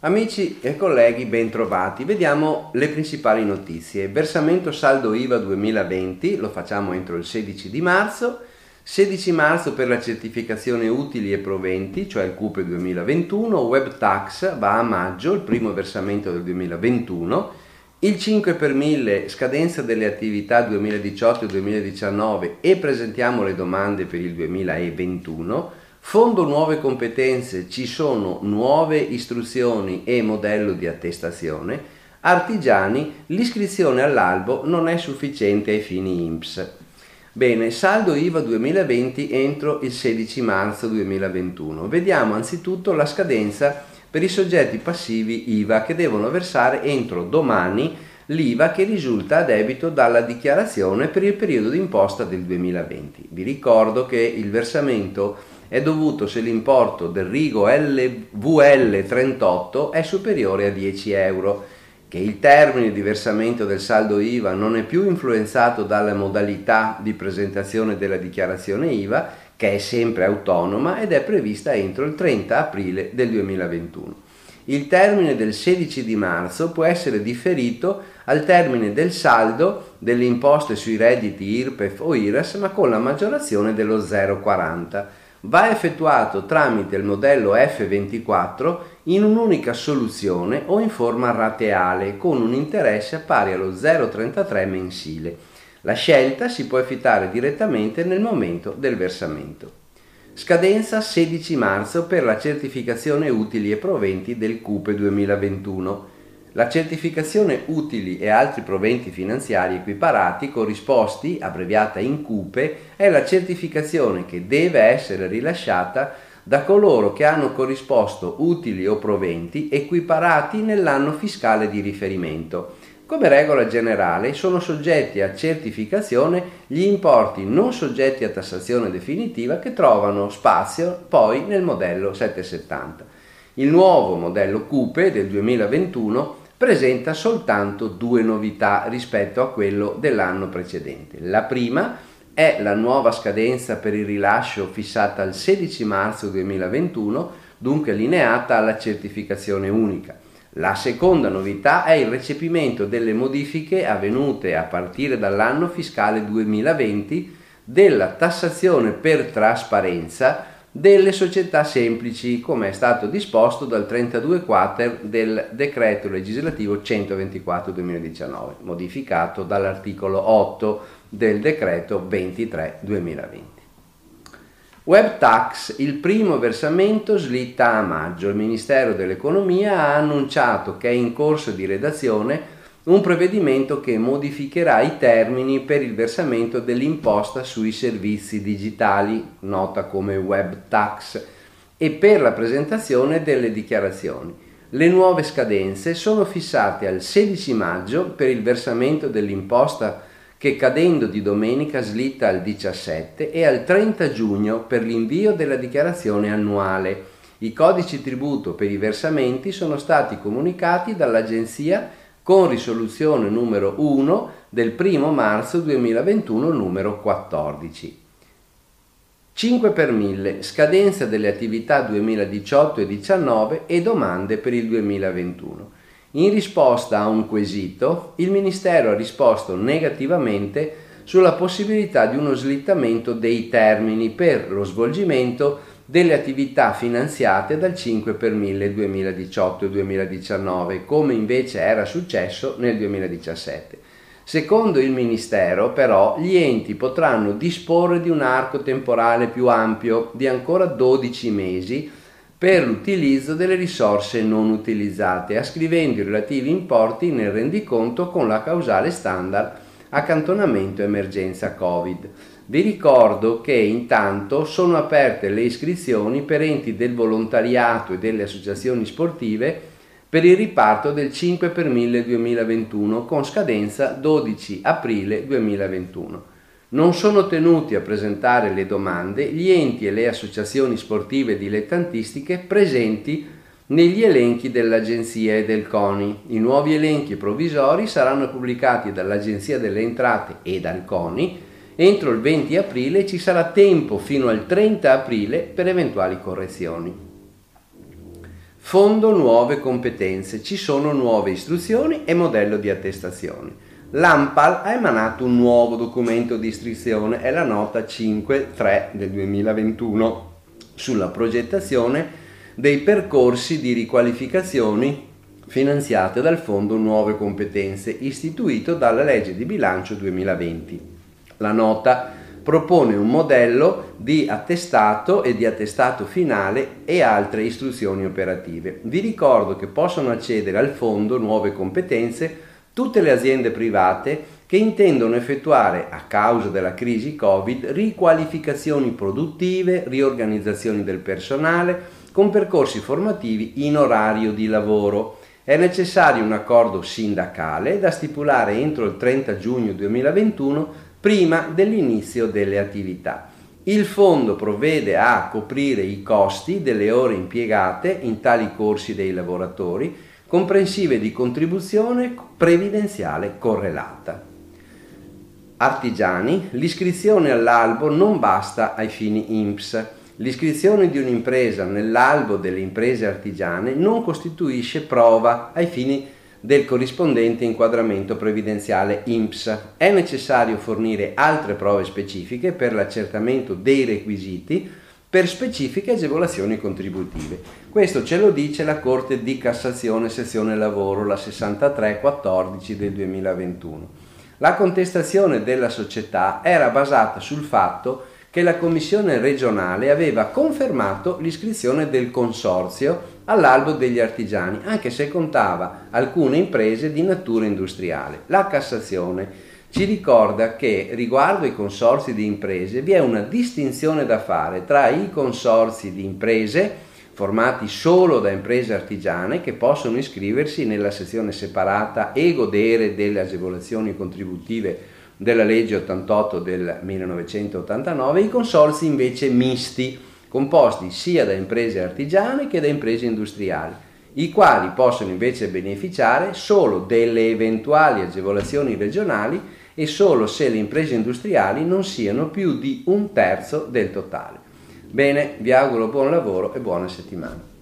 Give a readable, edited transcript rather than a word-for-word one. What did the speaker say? Amici e colleghi, bentrovati. Vediamo le principali notizie. Versamento saldo IVA 2020, lo facciamo entro il 16 di marzo. 16 marzo per la certificazione utili e proventi, cioè il CUPE 2021. WebTax va a maggio, il primo versamento del 2021. Il 5 per 1000, scadenza delle attività 2018-2019 e presentiamo le domande per il 2021. Fondo nuove competenze, ci sono nuove istruzioni e modello di attestazione. Artigiani, l'iscrizione all'albo non è sufficiente ai fini INPS. Bene, saldo IVA 2020 entro il 16 marzo 2021. Vediamo anzitutto la scadenza per i soggetti passivi IVA che devono versare entro domani l'IVA che risulta a debito dalla dichiarazione per il periodo d'imposta del 2020. Vi ricordo che il versamento è dovuto se l'importo del rigo LVL38 è superiore a 10 euro, che il termine di versamento del saldo IVA non è più influenzato dalla modalità di presentazione della dichiarazione IVA, che è sempre autonoma ed è prevista entro il 30 aprile del 2021. Il termine del 16 di marzo può essere differito al termine del saldo delle imposte sui redditi IRPEF o IRES, ma con la maggiorazione dello 0,40. Va effettuato tramite il modello F24 in un'unica soluzione o in forma rateale con un interesse pari allo 0,33 mensile. La scelta si può effettuare direttamente nel momento del versamento. Scadenza 16 marzo per la certificazione utili e proventi del CUPE 2021. La certificazione utili e altri proventi finanziari equiparati corrisposti, abbreviata in CUPE, è la certificazione che deve essere rilasciata da coloro che hanno corrisposto utili o proventi equiparati nell'anno fiscale di riferimento. Come regola generale sono soggetti a certificazione gli importi non soggetti a tassazione definitiva che trovano spazio poi nel modello 770. Il nuovo modello CUPE del 2021 presenta soltanto due novità rispetto a quello dell'anno precedente. La prima è la nuova scadenza per il rilascio fissata al 16 marzo 2021, dunque lineata alla certificazione unica. La seconda novità è il recepimento delle modifiche avvenute a partire dall'anno fiscale 2020 della tassazione per trasparenza delle società semplici, come è stato disposto dal 32 quater del decreto legislativo 124-2019, modificato dall'articolo 8 del decreto 23-2020. WebTax, il primo versamento slitta a maggio. Il Ministero dell'Economia ha annunciato che è in corso di redazione un provvedimento che modificherà i termini per il versamento dell'imposta sui servizi digitali, nota come web tax, e per la presentazione delle dichiarazioni. Le nuove scadenze sono fissate al 16 maggio per il versamento dell'imposta che cadendo di domenica slitta al 17 e al 30 giugno per l'invio della dichiarazione annuale. I codici tributo per i versamenti sono stati comunicati dall'Agenzia con risoluzione numero 1 del 1 marzo 2021 numero 14. 5 per 1000, scadenza delle attività 2018 e 19 e domande per il 2021. In risposta a un quesito, il Ministero ha risposto negativamente sulla possibilità di uno slittamento dei termini per lo svolgimento delle attività finanziate dal 5 per 1000 2018 e 2019, come invece era successo nel 2017. Secondo il Ministero, però, gli enti potranno disporre di un arco temporale più ampio di ancora 12 mesi per l'utilizzo delle risorse non utilizzate, ascrivendo i relativi importi nel rendiconto con la causale standard accantonamento emergenza Covid. Vi ricordo che intanto sono aperte le iscrizioni per enti del volontariato e delle associazioni sportive per il riparto del 5 per 1000 2021 con scadenza 12 aprile 2021. Non sono tenuti a presentare le domande gli enti e le associazioni sportive dilettantistiche presenti negli elenchi dell'Agenzia e del CONI. I nuovi elenchi provvisori saranno pubblicati dall'Agenzia delle Entrate e dal CONI Entro il 20 aprile ci sarà tempo fino al 30 aprile per eventuali correzioni. Fondo nuove competenze. Ci sono nuove istruzioni e modello di attestazione. L'ANPAL ha emanato un nuovo documento di istruzione, è la nota 5.3 del 2021 sulla progettazione dei percorsi di riqualificazioni finanziate dal Fondo Nuove Competenze istituito dalla legge di bilancio 2020. La nota propone un modello di attestato e di attestato finale e altre istruzioni operative. Vi ricordo che possono accedere al Fondo Nuove Competenze tutte le aziende private che intendono effettuare, a causa della crisi Covid, riqualificazioni produttive, riorganizzazioni del personale, con percorsi formativi in orario di lavoro. È necessario un accordo sindacale da stipulare entro il 30 giugno 2021, prima dell'inizio delle attività. Il fondo provvede a coprire i costi delle ore impiegate in tali corsi dei lavoratori, comprensive di contribuzione previdenziale correlata. Artigiani, l'iscrizione all'albo non basta ai fini INPS. L'iscrizione di un'impresa nell'albo delle imprese artigiane non costituisce prova ai fini del corrispondente inquadramento previdenziale INPS. È necessario fornire altre prove specifiche per l'accertamento dei requisiti per specifiche agevolazioni contributive. Questo ce lo dice la Corte di Cassazione Sezione Lavoro, la 6314 del 2021. La contestazione della società era basata sul fatto che la Commissione regionale aveva confermato l'iscrizione del consorzio all'albo degli artigiani, anche se contava alcune imprese di natura industriale. La Cassazione ci ricorda che riguardo ai consorzi di imprese vi è una distinzione da fare tra i consorzi di imprese formati solo da imprese artigiane che possono iscriversi nella sezione separata e godere delle agevolazioni contributive della legge 88 del 1989 e i consorzi invece misti, composti sia da imprese artigiane che da imprese industriali, i quali possono invece beneficiare solo delle eventuali agevolazioni regionali e solo se le imprese industriali non siano più di 1/3 del totale. Bene, vi auguro buon lavoro e buona settimana.